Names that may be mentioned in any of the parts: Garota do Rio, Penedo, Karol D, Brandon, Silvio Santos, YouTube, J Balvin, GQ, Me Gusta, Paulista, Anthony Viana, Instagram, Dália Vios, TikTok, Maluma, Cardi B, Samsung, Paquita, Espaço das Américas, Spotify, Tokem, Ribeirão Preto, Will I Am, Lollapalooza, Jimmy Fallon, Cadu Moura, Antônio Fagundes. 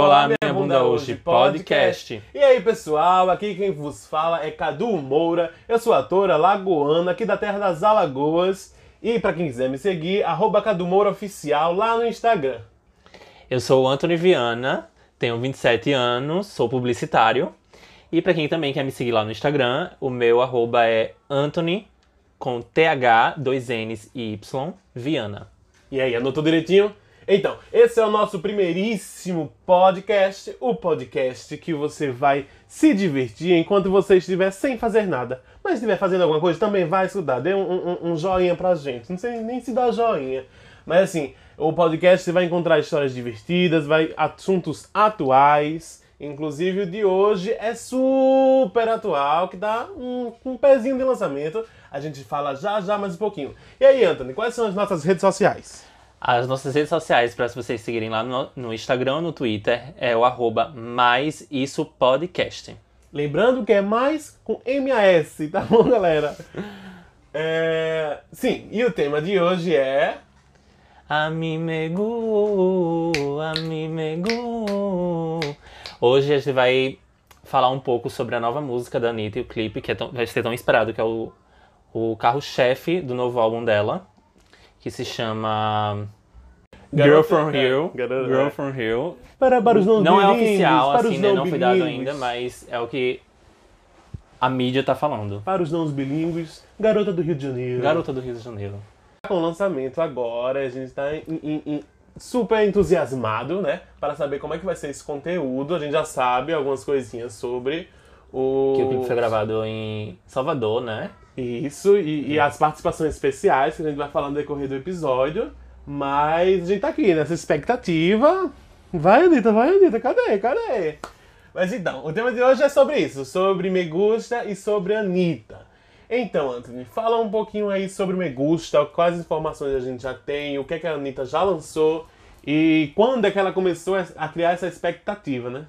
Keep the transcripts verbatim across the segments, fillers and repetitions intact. Rebolar Minha Bunda Hoje Podcast. E aí, pessoal, aqui quem vos fala é Cadu Moura. Eu sou atora lagoana aqui da terra das Alagoas. E pra quem quiser me seguir, arroba Cadu Moura Oficial lá no Instagram. Eu sou o Anthony Viana, tenho vinte e sete anos, sou publicitário. E pra quem também quer me seguir lá no Instagram, o meu arroba é Anthony com T H, dois N's e Y, Viana. E aí, anotou direitinho? Então, esse é o nosso primeiríssimo podcast, o podcast que você vai se divertir enquanto você estiver sem fazer nada. Mas se estiver fazendo alguma coisa, também vai estudar. Dê um, um, um joinha pra gente. Não sei nem se dá joinha. Mas assim, o podcast você vai encontrar histórias divertidas, vai assuntos atuais. Inclusive o de hoje é super atual, que dá um, um pezinho de lançamento. A gente fala já já mais um pouquinho. E aí, Anthony, quais são as nossas redes sociais? As nossas redes sociais, para vocês seguirem lá no, no Instagram ou no Twitter, é o arroba mais isso podcast. Lembrando que é mais com M A S, tá bom, galera? É... Sim, e o tema de hoje é... Ami Megu, Ami Megu. Hoje a gente vai falar um pouco sobre a nova música da Anitta e o clipe, que é tão, vai ser tão esperado, que é o, o carro-chefe do novo álbum dela. Que se chama Girl From Rio. Girl From Rio. Para, para os não não é oficial, assim, né? Não foi dado ainda, mas é o que a mídia tá falando. Para os não bilíngues, Garota do Rio de Janeiro. Garota do Rio de Janeiro. Com o lançamento agora, a gente tá em, em, em, super entusiasmado, né? Para saber como é que vai ser esse conteúdo. A gente já sabe algumas coisinhas sobre o... Que o clipe foi gravado em Salvador, né? Isso, e, e as participações especiais que a gente vai falar no decorrer do episódio. Mas a gente tá aqui nessa expectativa. Vai, Anitta, vai, Anitta, cadê, cadê? Mas então, o tema de hoje é sobre isso, sobre Me Gusta e sobre Anitta. Então, Anthony, fala um pouquinho aí sobre Me Gusta, quais informações a gente já tem, o que é que a Anitta já lançou e quando é que ela começou a criar essa expectativa, né?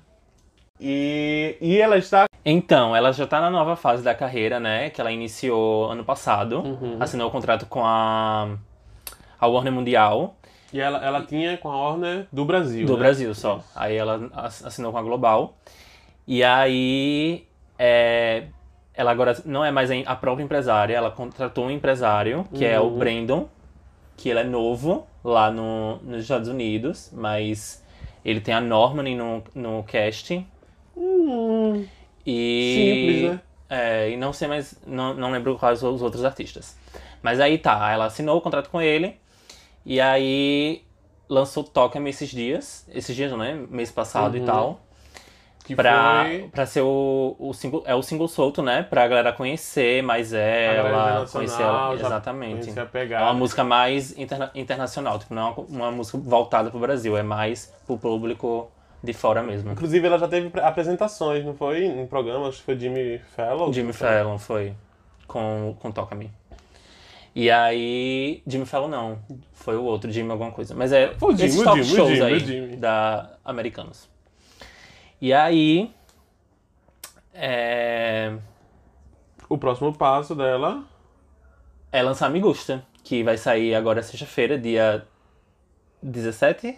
E, e ela está... Então, ela já tá na nova fase da carreira, né? Que ela iniciou ano passado. Uhum. Assinou o contrato com a, a Warner Mundial. E ela, ela tinha com a Warner do Brasil, Do né? Brasil, só. Isso. Aí ela assinou com a Global. E aí, é, ela agora não é mais a própria empresária. Ela contratou um empresário, que uhum. é o Brandon. Que ele é novo lá no, nos Estados Unidos. Mas ele tem a Normani no, no casting. Uhum. E, simples, né? É, e não sei mais, não, não lembro quais os outros artistas. Mas aí tá, ela assinou o contrato com ele. E aí lançou Tokem esses dias. Esses dias, né? Mês passado uhum. e tal. Que pra, foi... pra ser o, o single, é o single solto, né? Pra galera conhecer mais ela, conhecer ela, exatamente. Conhecer a pegada. É uma música mais interna- internacional, tipo, não é uma, uma música voltada pro Brasil, é mais pro público... De fora mesmo. Inclusive, ela já teve apresentações, não foi? Em programas, foi Jimmy Fallon? Jimmy Fallon, foi. Com, com Toca-me. E aí... Jimmy Fallon não. Foi o outro, Jimmy alguma coisa. Mas é o Jimmy, esses talk Jimmy, shows Jimmy, aí Jimmy. da Americanos. E aí... É... O próximo passo dela... É lançar Me Gusta, que vai sair agora sexta-feira, dia dezessete...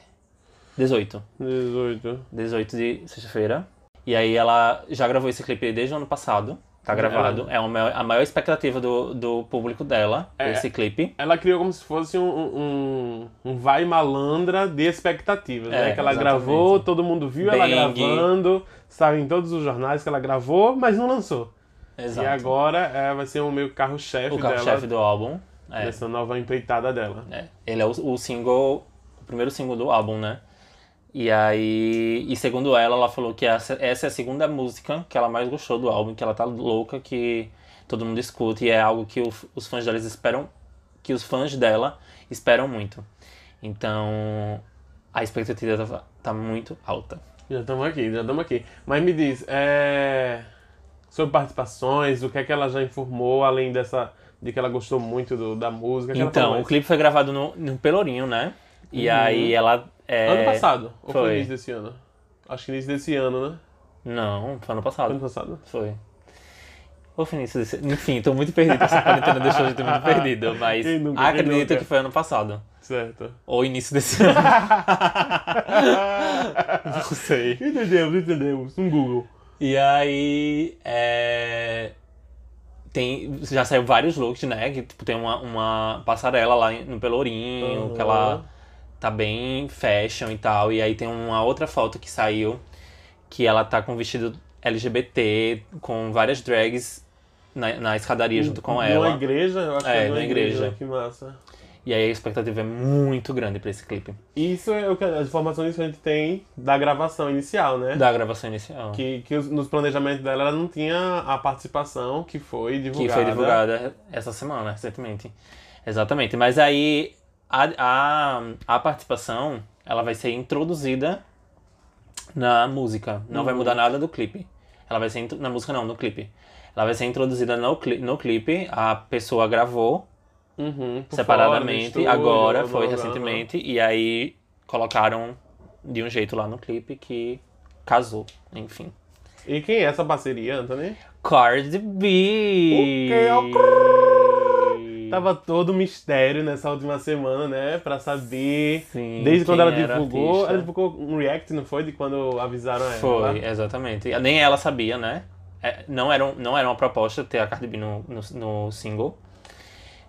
dezoito. dezoito. dezoito de sexta-feira. E aí ela já gravou esse clipe desde o ano passado. Tá gravado. É, é uma, a maior expectativa do, do público dela, é, esse clipe. Ela criou como se fosse um, um, um vai malandra de expectativas, é, né? Que ela exatamente. gravou, todo mundo viu Bang. ela gravando. Saiu em todos os jornais que ela gravou, mas não lançou. Exato. E agora é, vai ser um meio carro-chefe dela. O carro-chefe do álbum. É. Dessa nova empreitada dela. É. Ele é o, o single, o primeiro single do álbum, né? E aí, e segundo ela, ela falou que essa, essa é a segunda música que ela mais gostou do álbum, que ela tá louca, que todo mundo escuta, e é algo que o, os fãs delas esperam, que os fãs dela esperam muito. Então, a expectativa tá, tá muito alta. Já estamos aqui, já estamos aqui. Mas me diz, é... sobre participações, o que é que ela já informou, além dessa, de que ela gostou muito do, da música? Então, o clipe foi gravado no, no Pelourinho, né? E uhum. aí ela... É... Ano passado? Ou foi. foi início desse ano? Acho que início desse ano, né? Não, foi ano passado. Foi ano passado? Foi. Ou foi início desse ano? Enfim, tô muito perdido. Essa quarentena deixou a gente muito perdido. Mas nunca, acredito que foi ano passado. Certo. Ou início desse ano. Não sei. Entendemos, entendemos. Um Google. E aí... É... Tem, já saiu vários looks, né? Que tipo, tem uma, uma passarela lá no Pelourinho, uhum. que ela tá bem fashion e tal. E aí tem uma outra foto que saiu, que ela tá com um vestido L G B T, com várias drags na, na escadaria junto com ela. Na igreja? Eu acho é, que é na igreja. igreja. Que massa. E aí a expectativa é muito grande pra esse clipe. Isso é o que as informações que a gente tem da gravação inicial, né? Da gravação inicial. Que, que os, nos planejamentos dela, ela não tinha a participação que foi divulgada. Que foi divulgada essa semana, recentemente. Exatamente. Mas aí a, a, a participação, ela vai ser introduzida na música. Não uhum. vai mudar nada do clipe. Ela vai ser... Na música não, no clipe. Ela vai ser introduzida no, cli, no clipe. A pessoa gravou. Uhum, separadamente, fora, mistura, agora, blá, foi blá, recentemente, blá, blá. E aí colocaram de um jeito lá no clipe que casou, enfim. E quem é essa parceria, Anthony? Cardi B! O que é o... Tava todo mistério nessa última semana, né, pra saber. Sim, desde quando ela divulgou, ela divulgou um react, não foi? De quando avisaram ela. Foi, exatamente. Nem ela sabia, né? Não era, um, não era uma proposta ter a Cardi B no, no, no single.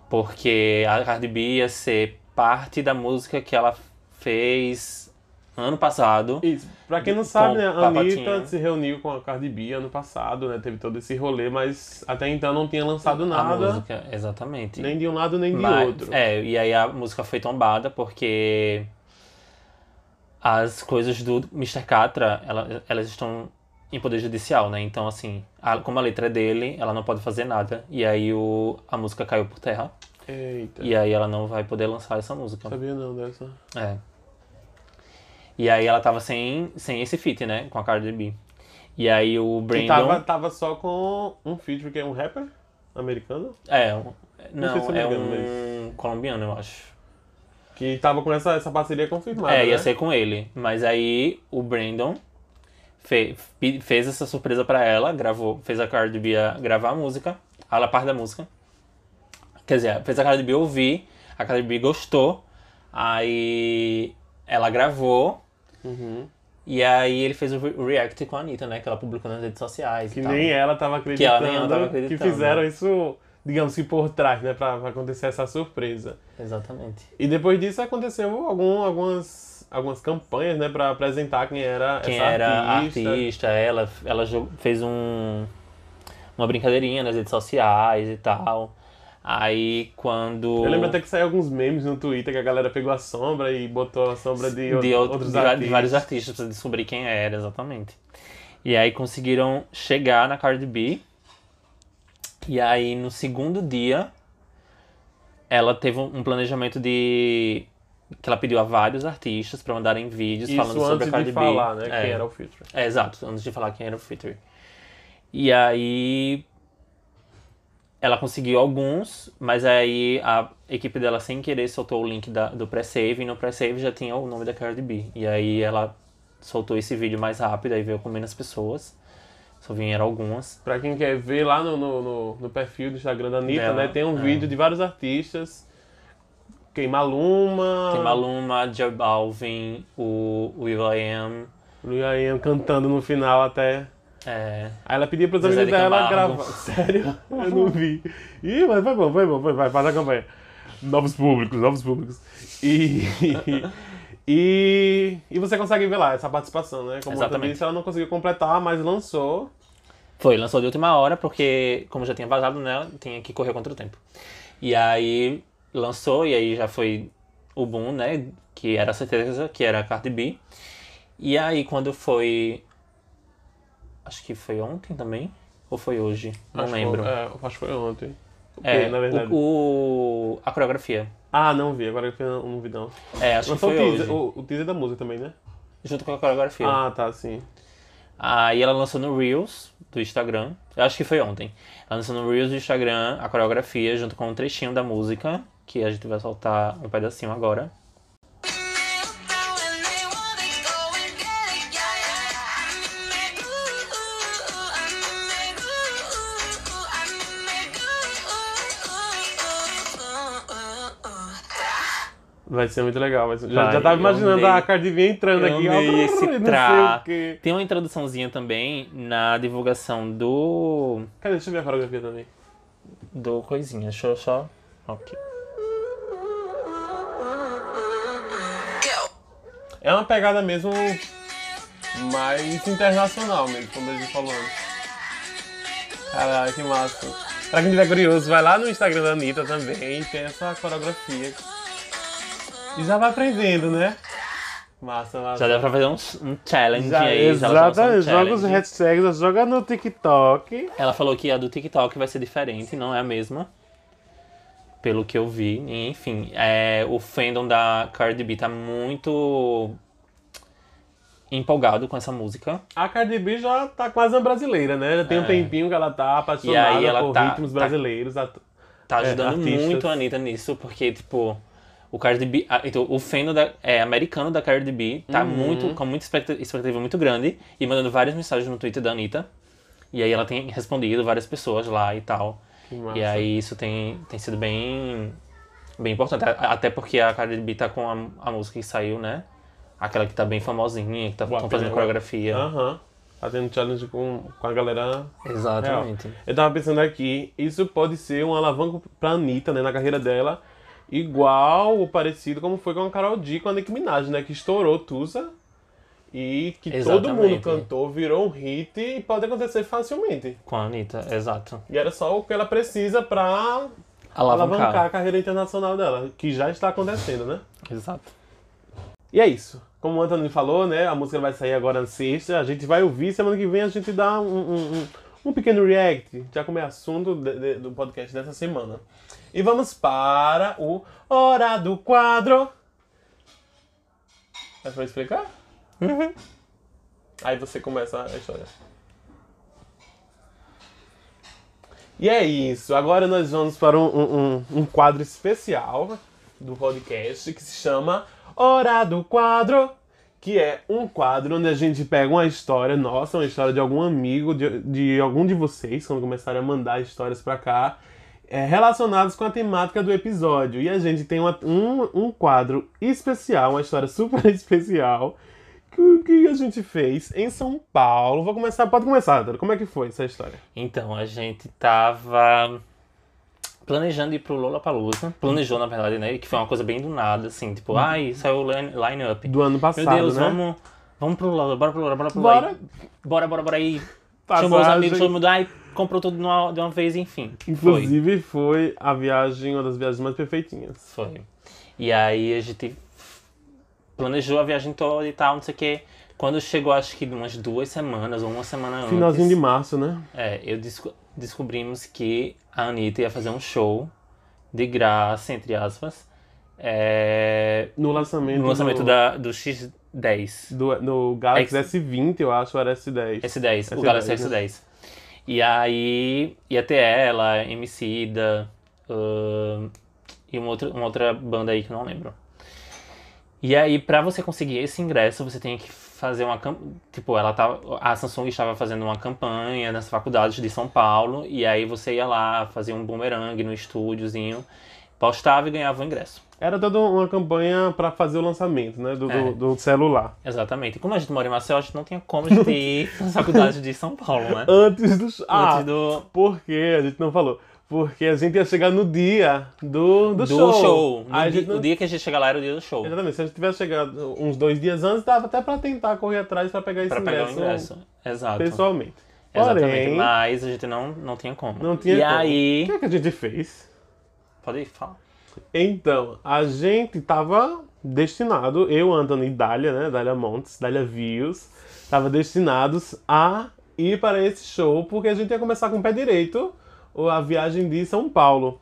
Porque a Cardi B ia ser parte da música que ela fez ano passado. Isso. Pra quem não sabe, né? A Anitta se reuniu com a Cardi B ano passado, né? Teve todo esse rolê, mas até então não tinha lançado nada. A música, exatamente. Nem de um lado, nem de mas, outro. É, e aí a música foi tombada porque as coisas do mister Catra, ela, elas estão em poder judicial, né? Então, assim, a, como a letra é dele, ela não pode fazer nada. E aí o, a música caiu por terra. Eita. E aí ela não vai poder lançar essa música. Sabia não dessa. É. E aí ela tava sem, sem esse feat, né? Com a Cardi B. E aí o Brandon... E tava, tava só com um feat, porque é um rapper americano? É. Um, não, não sei se é, é um mesmo. Colombiano, eu acho. Que tava com essa, essa parceria confirmada, É, ia né? ser com ele. Mas aí o Brandon... Fe, fez essa surpresa pra ela, gravou, fez a Cardi B gravar a música, a parte da música. Quer dizer, fez a Cardi B ouvir, a Cardi B gostou, aí ela gravou, uhum. e aí ele fez o react com a Anitta, né, que ela publicou nas redes sociais que e tal. Que nem ela tava acreditando, que, ela nem ela tava acreditando. Que fizeram isso... Digamos que por trás, né? Pra, pra acontecer essa surpresa. Exatamente. E depois disso aconteceu algum, algumas, algumas campanhas, né? Pra apresentar quem era quem essa era artista. Quem era artista. Ela, ela fez um, uma brincadeirinha nas redes sociais e tal. Aí quando... Eu lembro até que saiu alguns memes no Twitter que a galera pegou a sombra e botou a sombra de, de outro, outros de, artistas. De vários artistas pra descobrir quem era, exatamente. E aí conseguiram chegar na Cardi B. E aí, no segundo dia, ela teve um planejamento de... Que ela pediu a vários artistas pra mandarem vídeos Isso falando sobre a Cardi B. Isso antes de falar, né, é. quem era o feature. É, exato, antes de falar quem era o feature. E aí, ela conseguiu alguns, mas aí a equipe dela, sem querer, soltou o link da, do pré-save. E no pré-save já tinha o nome da Cardi B. E aí, ela soltou esse vídeo mais rápido, aí veio com menos pessoas. Só vieram algumas. Pra quem quer ver lá no, no, no, no perfil do Instagram da Anitta, né? Tem um é. vídeo de vários artistas. Tem Maluma... Tem Maluma, J Balvin, o Will I Am. O Will I Am cantando no final até... É... Aí ela pedia pros amigos dela gravar... Sério? Eu não vi. Ih, mas foi bom, foi bom, foi bom. Vai, faz a campanha. Novos públicos, novos públicos. E... E, e você consegue ver lá essa participação, né? Como eu disse, ela não conseguiu completar, mas lançou. Foi, lançou de última hora, porque como já tinha vazado, né? Tinha que correr contra o tempo. E aí lançou, e aí já foi o boom, né? Que era a certeza, que era a Cardi B. E aí quando foi... Acho que foi ontem também? Ou foi hoje? Não acho lembro. Foi, é, acho que foi ontem. É, na verdade. O, o, a coreografia. Ah, não vi, a coreografia não, não vi não. É, acho Mas que foi o teaser, o, o teaser da música também, né? Junto com a coreografia. Ah, tá, sim. Aí ela lançou no Reels do Instagram, eu acho que foi ontem. Ela lançou no Reels do Instagram a coreografia junto com um trechinho da música, que a gente vai soltar um pedacinho agora. Vai ser muito legal. Vai ser... Vai, já, já tava imaginando a Cardi B entrando eu aqui. Amei ó, esse tra... Tem uma introduçãozinha também na divulgação do... Cadê? Deixa eu ver a coreografia também. Do coisinha. Deixa eu só... Ok. É uma pegada mesmo mais internacional mesmo, como eu estou falando. Caralho, que massa. Pra quem tiver curioso, vai lá no Instagram da Anitta também, tem essa coreografia. E já vai aprendendo, né? Massa, massa. Já dá pra fazer um, um challenge já, aí. Exatamente, um joga os hashtags, joga no TikTok. Ela falou que a do TikTok vai ser diferente, não é a mesma. Pelo que eu vi, enfim, é, o fandom da Cardi B tá muito empolgado com essa música. A Cardi B já tá quase uma brasileira, né? Já tem é. um tempinho que ela tá apaixonada ela por tá, ritmos brasileiros. Tá, tá ajudando é, muito a Anitta nisso, porque, tipo, o Cardi B, então, o fandom da, é, americano da Cardi B tá uhum. muito, com muita expectativa muito grande e mandando várias mensagens no Twitter da Anitta. E aí ela tem respondido várias pessoas lá e tal. E aí isso tem, tem sido bem, bem importante, até porque a Cardi B tá com a, a música que saiu, né? Aquela que tá bem famosinha, que tá Boa, fazendo coreografia. Aham, uhum. Tá tendo challenge com, com a galera. Exatamente. Real. Eu tava pensando aqui, isso pode ser um alavanco pra Anitta, né, na carreira dela, igual ou parecido como foi com a Karol D, com a Nicki Minaj, né, que estourou Tusa e que exatamente. Todo mundo cantou, virou um hit e pode acontecer facilmente. Com a Anitta, exato. E era só o que ela precisa pra alavancar. alavancar a carreira internacional dela, que já está acontecendo, né? Exato. E é isso. Como o Anthony falou, né, a música vai sair agora na sexta, a gente vai ouvir, semana que vem a gente dá um, um, um pequeno react, já como é assunto de, de, do podcast dessa semana. E vamos para o Hora do Quadro. Mas pra explicar? Uhum. Aí você começa a história. E é isso. Agora nós vamos para um, um, um quadro especial do podcast que se chama Hora do Quadro, que é um quadro onde a gente pega uma história nossa, uma história de algum amigo, de, de algum de vocês, quando começarem a mandar histórias pra cá, é, relacionadas com a temática do episódio. E a gente tem uma, um, um quadro especial, uma história super especial o que a gente fez em São Paulo. Vou começar, pode começar, Adoro. Como é que foi essa história? Então, a gente tava planejando ir pro Lollapalooza. Planejou, na verdade, né? Que foi uma coisa bem do nada, assim. Tipo, hum. ai, saiu o line-up. Do ano passado, meu Deus, né? vamos, vamos pro Lolla, bora pro Lolla, bora pro Lolla. Bora, bora, bora, bora aí. Passagem. Chamou os amigos, todo mundo, ai, comprou tudo numa, de uma vez, enfim. Inclusive, foi. foi a viagem, uma das viagens mais perfeitinhas. Foi. E aí, a gente... planejou a viagem toda e tal, não sei o quê. Quando chegou, acho que umas duas semanas ou uma semana antes... Finalzinho de março, né? É, eu desco- descobrimos que a Anitta ia fazer um show de graça, entre aspas. É... No lançamento... No lançamento do, da, do X dez. Do, no Galaxy X... S vinte, eu acho, era S dez. S dez, S dez o Galaxy S dez. Né? S dez. E aí ia ter ela, M C Ida uh, e uma outra, uma outra banda aí que eu não lembro. E aí, pra você conseguir esse ingresso, você tem que fazer uma campanha... Tipo, ela tava... a Samsung estava fazendo uma campanha nas faculdades de São Paulo. E aí você ia lá, fazia um bumerangue no estúdiozinho, postava e ganhava o ingresso. Era toda uma campanha pra fazer o lançamento, né? Do, é. do, do celular. Exatamente. E como a gente mora em Maceió, a gente não tinha como de ir nas faculdades de São Paulo, né? Antes do... Ah, Antes do... por quê? A gente não falou. Porque a gente ia chegar no dia do, do, do show. show. Aí di, não... O dia que a gente chegar lá era o dia do show. Exatamente. Se a gente tivesse chegado uns dois dias antes, dava até pra tentar correr atrás pra pegar pra esse pegar ingresso. Pra pegar o ingresso. Exato. Pessoalmente. Exatamente. Porém, mas a gente não, não tinha como. Não tinha e como. E aí... O que é que a gente fez? Pode ir, fala. Então, a gente tava destinado, eu, Anthony e Dália, né? Dália Montes, Dália Vios, tava destinados a ir para esse show, porque a gente ia começar com o pé direito... a viagem de São Paulo.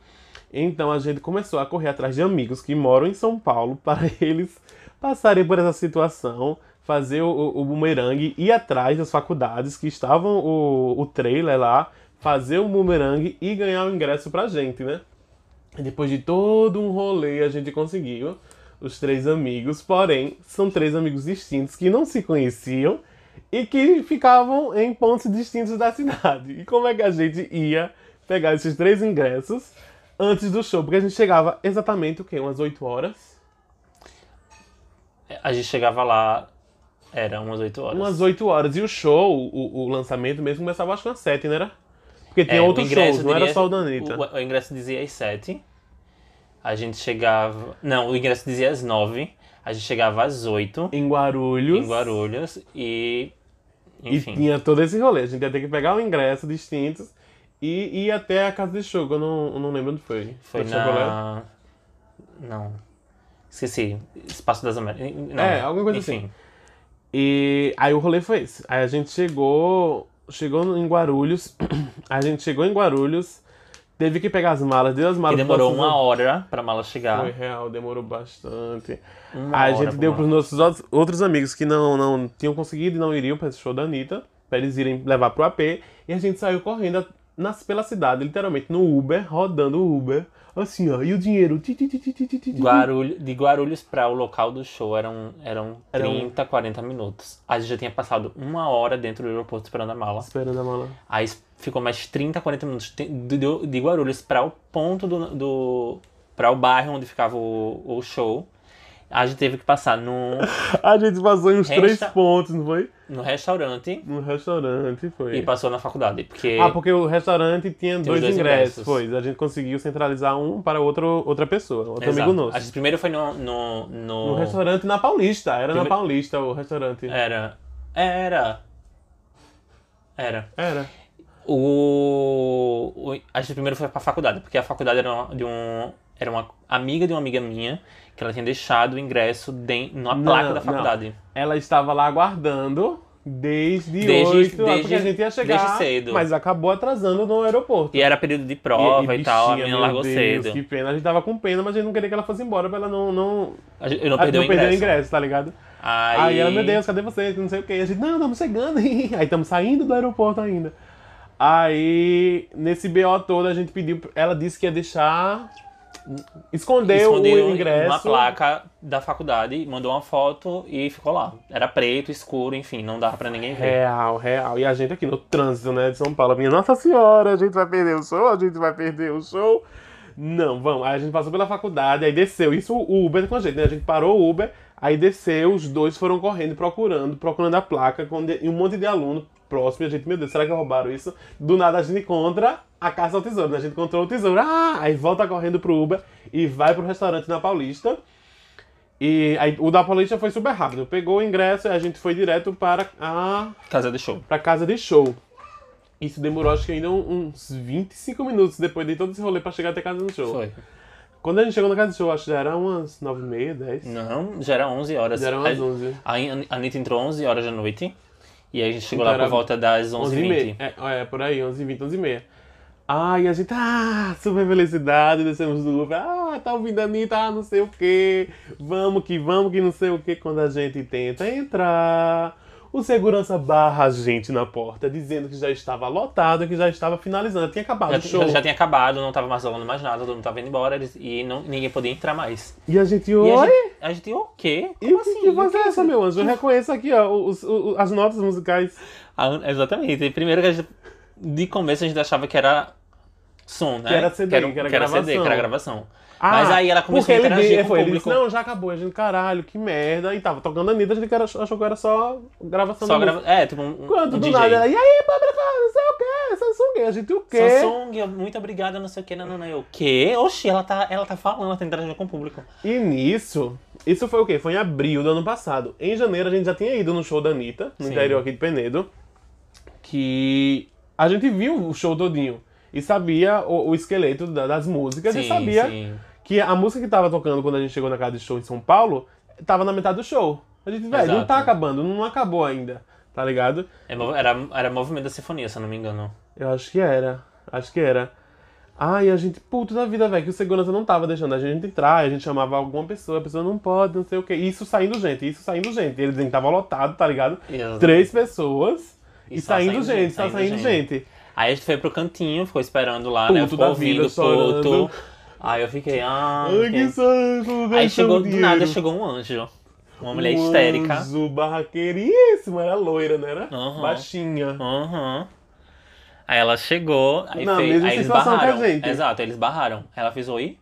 Então a gente começou a correr atrás de amigos que moram em São Paulo para eles passarem por essa situação, fazer o, o bumerangue, ir atrás das faculdades que estavam o, o trailer lá, fazer o bumerangue e ganhar o ingresso pra gente, né? E depois de todo um rolê a gente conseguiu os três amigos, porém são três amigos distintos que não se conheciam e que ficavam em pontos distintos da cidade. E como é que a gente ia pegar esses três ingressos antes do show? Porque a gente chegava exatamente, o quê? Umas oito horas? A gente chegava lá, era umas oito horas. Umas oito horas. E o show, o, o lançamento mesmo, começava acho que às sete, não era? Porque tinha é, outros shows, não diria, era só o da Anitta. O, o ingresso dizia às sete. A gente chegava... Não, o ingresso dizia às nove. A gente chegava às oito. Em Guarulhos. Em Guarulhos. E... Enfim. E tinha todo esse rolê. A gente ia ter que pegar o ingresso distintos e ir até a casa de show. Eu não, eu não lembro onde foi. Foi na... Não. Esqueci. Espaço das Américas. Não. É, alguma coisa Enfim. assim. E aí o rolê foi esse. Aí a gente chegou... Chegou em Guarulhos. A gente chegou em Guarulhos. Teve que pegar as malas. Deu as malas. E demorou uma outros... hora pra mala chegar. Foi real, demorou bastante. Uma Aí a gente deu pros nossos outros amigos que não, não tinham conseguido e não iriam pra esse show da Anitta. Pra eles irem levar pro A P. E a gente saiu correndo nas, pela cidade, literalmente, no Uber, rodando o Uber. Assim, ó. E o dinheiro. Guarulho, de Guarulhos pra o local do show eram, eram trinta, eram... quarenta minutos. A gente já tinha passado uma hora dentro do aeroporto esperando a mala. Esperando a mala. Aí ficou mais trinta, quarenta minutos de, de Guarulhos pra o ponto do... do pra o bairro onde ficava o, o show. A gente teve que passar num... A gente passou em uns Resta... três pontos, não foi? No restaurante. No restaurante, foi. E passou na faculdade, porque... Ah, porque o restaurante tinha dois, dois ingressos. ingressos. Foi, a gente conseguiu centralizar um para outro, outra pessoa, outro Exato. amigo nosso. A gente primeiro foi no... No, no... no restaurante na Paulista, era Prime... na Paulista o restaurante. Era. Era. Era. Era. O... o... A gente primeiro foi para a faculdade, porque a faculdade era uma, de um... Era uma amiga de uma amiga minha, que ela tinha deixado o ingresso de, numa placa não, da faculdade. Não. Ela estava lá aguardando desde, desde oito, desde, porque a gente ia chegar, desde cedo. Mas acabou atrasando no aeroporto. E era período de prova e, e, bichinha, e tal, a menina largou Deus, cedo. Que pena, a gente tava com pena, mas a gente não queria que ela fosse embora pra ela não... não eu não perdeu o ingresso. o ingresso, tá ligado? Aí... Aí ela, meu Deus, cadê vocês? Não sei o quê. A gente, não, estamos chegando. Aí estamos saindo do aeroporto ainda. Aí, nesse B O todo, a gente pediu... Ela disse que ia deixar... Escondeu, Escondeu o ingresso. Uma placa da faculdade, mandou uma foto e ficou lá. Era preto, escuro, enfim, não dava pra ninguém ver. Real, real. E a gente aqui no trânsito, né, de São Paulo. Minha Nossa Senhora, a gente vai perder o show, a gente vai perder o show. Não, vamos. Aí a gente passou pela faculdade, aí desceu. Isso o Uber com a gente, né? A gente parou o Uber, aí desceu, os dois foram correndo, procurando, procurando a placa. E um monte de aluno próximo, e a gente, meu Deus, será que roubaram isso? Do nada a gente encontra... A caça ao tesouro, né? A gente encontrou o tesouro. Ah! Aí volta correndo pro Uber e vai pro restaurante na Paulista. E aí, o da Paulista foi super rápido. Pegou o ingresso e a gente foi direto para a... Casa de show. Pra casa de show. Isso demorou acho que ainda uns vinte e cinco minutos depois de todo esse rolê pra chegar até a casa do show. Foi. Quando a gente chegou na casa do show, acho que já era umas nove e meia, dez. Não, já era onze horas. Já era umas onze. A Anitta entrou onze horas da noite. E aí a gente chegou então, lá por volta das onze e vinte. É, é, por aí, onze e vinte, onze e meia. Ah, e a gente, ah, super felicidade, descemos do Uber, ah, tá ouvindo a Anitta, ah, não sei o quê, vamos que vamos que não sei o quê. Quando a gente tenta entrar, o segurança barra a gente na porta, dizendo que já estava lotado, que já estava finalizando, tinha acabado já, o show. Já, já tinha acabado, não estava mais rolando mais nada, todo mundo estava indo embora e não, ninguém podia entrar mais. E a gente, oi? E a gente, a gente, o quê? Como e assim? Que voz é essa, meu anjo? Eu reconheço aqui, ó, os, os, as notas musicais. Ah, exatamente, primeiro que a gente... De começo a gente achava que era som, né? Que era C D, que era, que era, que era gravação. C D, que era gravação. Ah, mas aí ela começou a interagir ele, com foi, o público. Ele disse, não, já acabou. A gente, caralho, que merda. E tava tocando a Anitta, a gente achou que era só gravação só da grava... É, tipo um, Quanto, um do D J. Nada, e aí, pobre, não sei o quê, Samsung, a gente o quê? Samsung, muito obrigada, não sei o quê, não, não, não, eu, o quê? Oxi, ela tá, ela tá falando, ela tá interagindo com o público. E nisso, isso foi o quê? Foi em abril do ano passado. Em janeiro a gente já tinha ido no show da Anitta, no Sim. interior aqui de Penedo, que... A gente viu o show todinho e sabia o, o esqueleto da, das músicas sim, e sabia sim. que a música que tava tocando quando a gente chegou na casa de show em São Paulo tava na metade do show. A gente, velho, não tá acabando, não acabou ainda, tá ligado? Era, era Movimento da Sinfonia, se eu não me engano. Eu acho que era, acho que era. Ai, a gente, puto da vida, velho, que o segurança não tava deixando a gente entrar, a gente chamava alguma pessoa, a pessoa não pode, não sei o quê. Isso saindo gente, isso saindo gente. Ele dizia que tava lotado, tá ligado? Exatamente. Três pessoas... E, e saindo, saindo gente, saindo, tá saindo gente. gente. Aí a gente foi pro cantinho, ficou esperando lá, puto né? Ficou ouvindo, puto. Aí eu fiquei, ah... Ai, que santo, aí chegou, do nada, chegou um anjo. Uma mulher um histérica. Um anjo barraqueiríssimo, era loira, não era? Uhum. Baixinha. Uhum. Aí ela chegou, aí, não, fez, aí eles barraram. Gente. Exato, eles barraram. Aí ela fez, oi?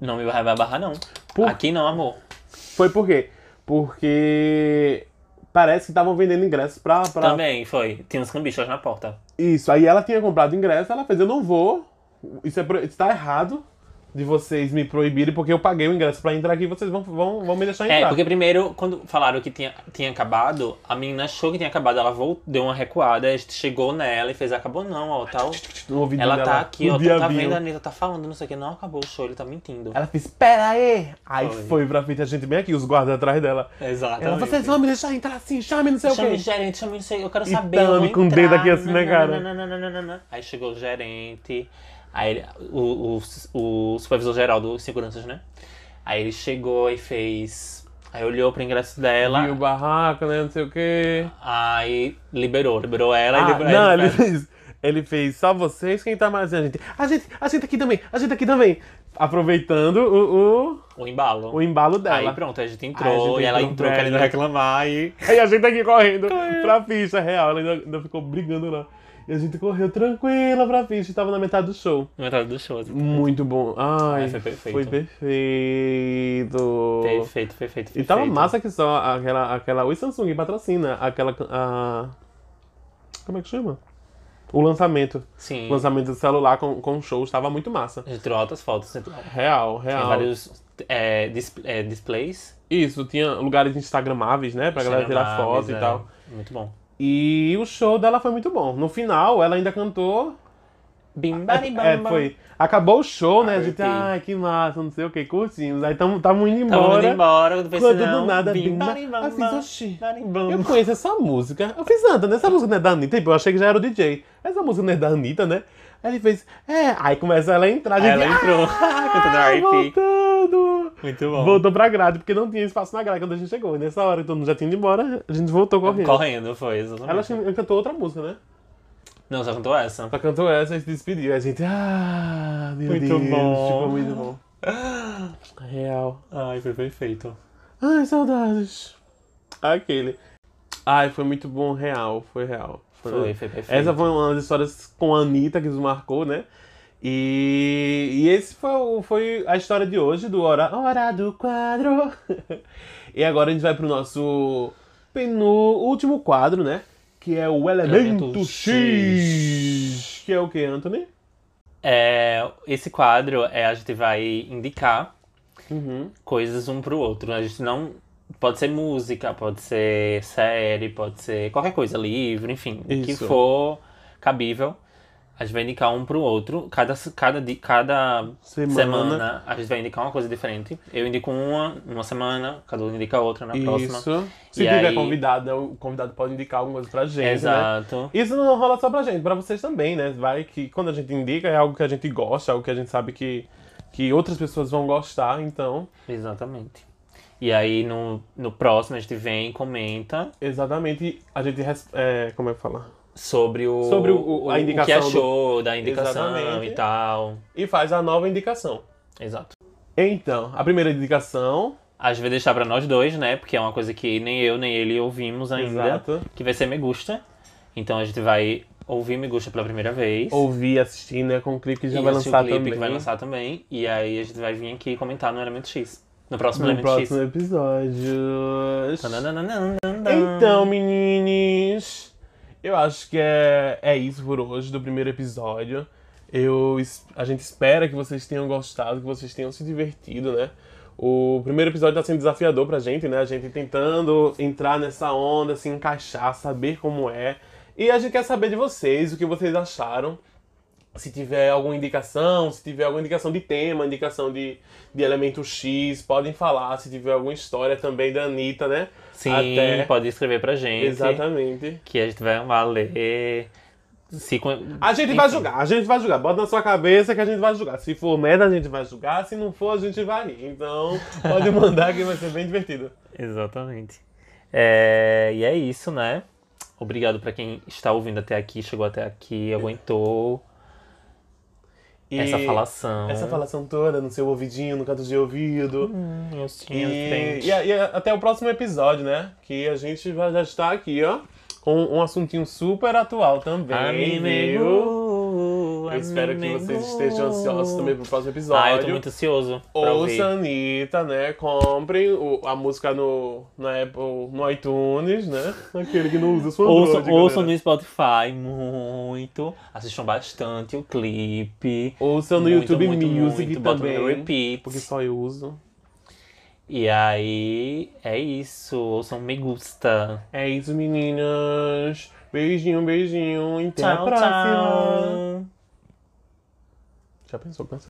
Não me vai barrar, não. Por... Aqui não, amor. Foi por quê? Porque parece que estavam vendendo ingressos pra, pra... Também, foi. Tinha uns cambistas na porta. Isso. Aí ela tinha comprado ingresso, ela fez, eu não vou. Isso, é, isso tá errado de vocês me proibirem, porque eu paguei o ingresso pra entrar aqui e vocês vão, vão, vão me deixar entrar. É, porque primeiro, quando falaram que tinha, tinha acabado, a menina achou que tinha acabado, ela voltou, deu uma recuada, a gente chegou nela e fez, acabou não, ó, tal. Ela tá aqui, ó, tá vendo, a Anitta tá falando, não sei o que, não acabou o show, ele tá mentindo. Ela fez, pera aí! Aí foi pra frente, a gente bem aqui, os guardas atrás dela. Exatamente. Vocês vão me deixar entrar assim, chame não sei o que. Chame gerente, chame não sei, eu quero saber, eu vou entrar. Com o dedo aqui assim, né, cara? Aí chegou o gerente... Aí ele, o, o, o supervisor geral dos seguranças, né? Aí ele chegou e fez... Aí olhou pro ingresso dela... Viu o barraco, né? Não sei o quê... Aí liberou, liberou ela ah, e liberou ela. Não, ele, ele fez... Ele fez só vocês, quem tá mais... A gente, a gente, a gente aqui também, a gente aqui também. Aproveitando o... O, o embalo. O embalo dela. Aí pronto, a gente entrou, a gente entrou e ela entrou querendo reclamar e... Aí a gente aqui correndo pra ficha real, ela ainda, ainda ficou brigando lá. E a gente correu tranquila pra pista, tava na metade do show. Na metade do show, exatamente. Muito bom. Ai, é, foi perfeito. Foi perfeito. Perfeito, perfeito, perfeito. E tava massa que só aquela... aquela o Samsung patrocina aquela... A, como é que chama? O lançamento. Sim. O lançamento do celular com, com shows tava muito massa. A gente tirou altas fotos. Real, real. Tinha vários é, dis, é, displays. Isso, tinha lugares instagramáveis, né? Pra galera tirar foto é, e tal. Muito bom. E o show dela foi muito bom. No final, ela ainda cantou... Bim, bari, bam, é, foi. Acabou o show, né? A gente, ai, ah, que massa, não sei o que, curtinhos. Aí tamo, tamo indo embora. Tamo indo embora. Quando pensei, do nada, bim, bari, bam, assim, oxi. Eu conheço essa música. Eu fiz Anta, né? Essa música não é da Anitta. Eu achei que já era o D J. Essa música não é da Anitta, né? Aí ele fez... É, aí começa ela a entrar. A gente, ela entrou. Ah, cantando R I P. Voltando. Muito bom. Voltou pra grade, porque não tinha espaço na grade quando a gente chegou. E nessa hora, todo mundo já tinha ido embora, a gente voltou correndo. Correndo, foi, exatamente. Ela cantou outra música, né? Não, só cantou essa. Só cantou essa e se despediu. Aí a gente... Ah, meu muito Deus. Muito bom. Ficou muito bom. Real. Ai, foi perfeito. Ai, saudades. Aquele. Ai, foi muito bom, real. Foi real. Foi, foi perfeito. Essa foi uma das histórias com a Anitta que nos marcou, né? E, e esse foi, foi a história de hoje do Hora, Hora do Quadro. E agora a gente vai pro nosso penúltimo quadro, né? Que é o Elemento, Elemento X. X. Que é o que, Anthony? É, esse quadro é a gente vai indicar uhum. coisas um pro outro. A gente não... Pode ser música, pode ser série, pode ser qualquer coisa, livro, enfim. Isso. O que for cabível, a gente vai indicar um pro outro. Cada, cada, cada semana. semana a gente vai indicar uma coisa diferente. Eu indico uma, uma semana, cada um indica outra na Isso. próxima. Se e tiver aí... convidado, o convidado pode indicar alguma coisa pra gente, Exato. Né? Isso não rola só pra gente, pra vocês também, né? Vai que quando a gente indica é algo que a gente gosta, algo que a gente sabe que, que outras pessoas vão gostar, então... Exatamente. E aí, no, no próximo, a gente vem e comenta. Exatamente. A gente... É, como é que fala? Sobre o... Sobre o, o, a indicação o que achou do... da indicação Exatamente. E tal. E faz a nova indicação. Exato. Então, a primeira indicação... A gente vai deixar pra nós dois, né? Porque é uma coisa que nem eu, nem ele ouvimos ainda. Exato. Que vai ser Me Gusta. Então, a gente vai ouvir Me Gusta pela primeira vez. Ouvir, assistir, né? Com o clipe que já e vai lançar o clipe também. Que vai lançar também. E aí, a gente vai vir aqui comentar no Elemento X. No próximo, no próximo episódio. Então, meninos, eu acho que é, é isso por hoje do primeiro episódio. Eu, a gente espera que vocês tenham gostado, que vocês tenham se divertido, né? O primeiro episódio tá sendo desafiador pra gente, né? A gente tentando entrar nessa onda, se encaixar, saber como é. E a gente quer saber de vocês, o que vocês acharam. Se tiver alguma indicação, se tiver alguma indicação de tema, indicação de, de elemento X, podem falar. Se tiver alguma história também da Anitta, né? Sim, Até... pode escrever pra gente. Exatamente. Que a gente vai amar ler. Se... A gente Enfim. vai julgar, a gente vai julgar. Bota na sua cabeça que a gente vai julgar. Se for merda, a gente vai julgar. Se não for, a gente vai rir. Então, pode mandar que vai ser bem divertido. Exatamente. É... E é isso, né? Obrigado pra quem está ouvindo até aqui, chegou até aqui, aguentou... E essa falação. Essa falação toda no seu ouvidinho, no canto de ouvido. Hum, eu tinha e, e, e até o próximo episódio, né? Que a gente vai, já está aqui, ó. Com um assuntinho super atual também. Ami Megu, Eu espero que vocês estejam ansiosos também pro próximo episódio. Ah, eu tô muito ansioso. Ouça a Anitta, né? Comprem o, a música no, na Apple, no iTunes, né? Aquele que não usa sua música. Ouçam no Spotify muito. Assistam bastante o clipe. Ouçam no muito, YouTube muito, Music muito, também. No repeat. Porque só eu uso. E aí, é isso. Ouçam Me Gusta. É isso, meninas. Beijinho, beijinho. Até a próxima. Tchau. Já pensou, pensou?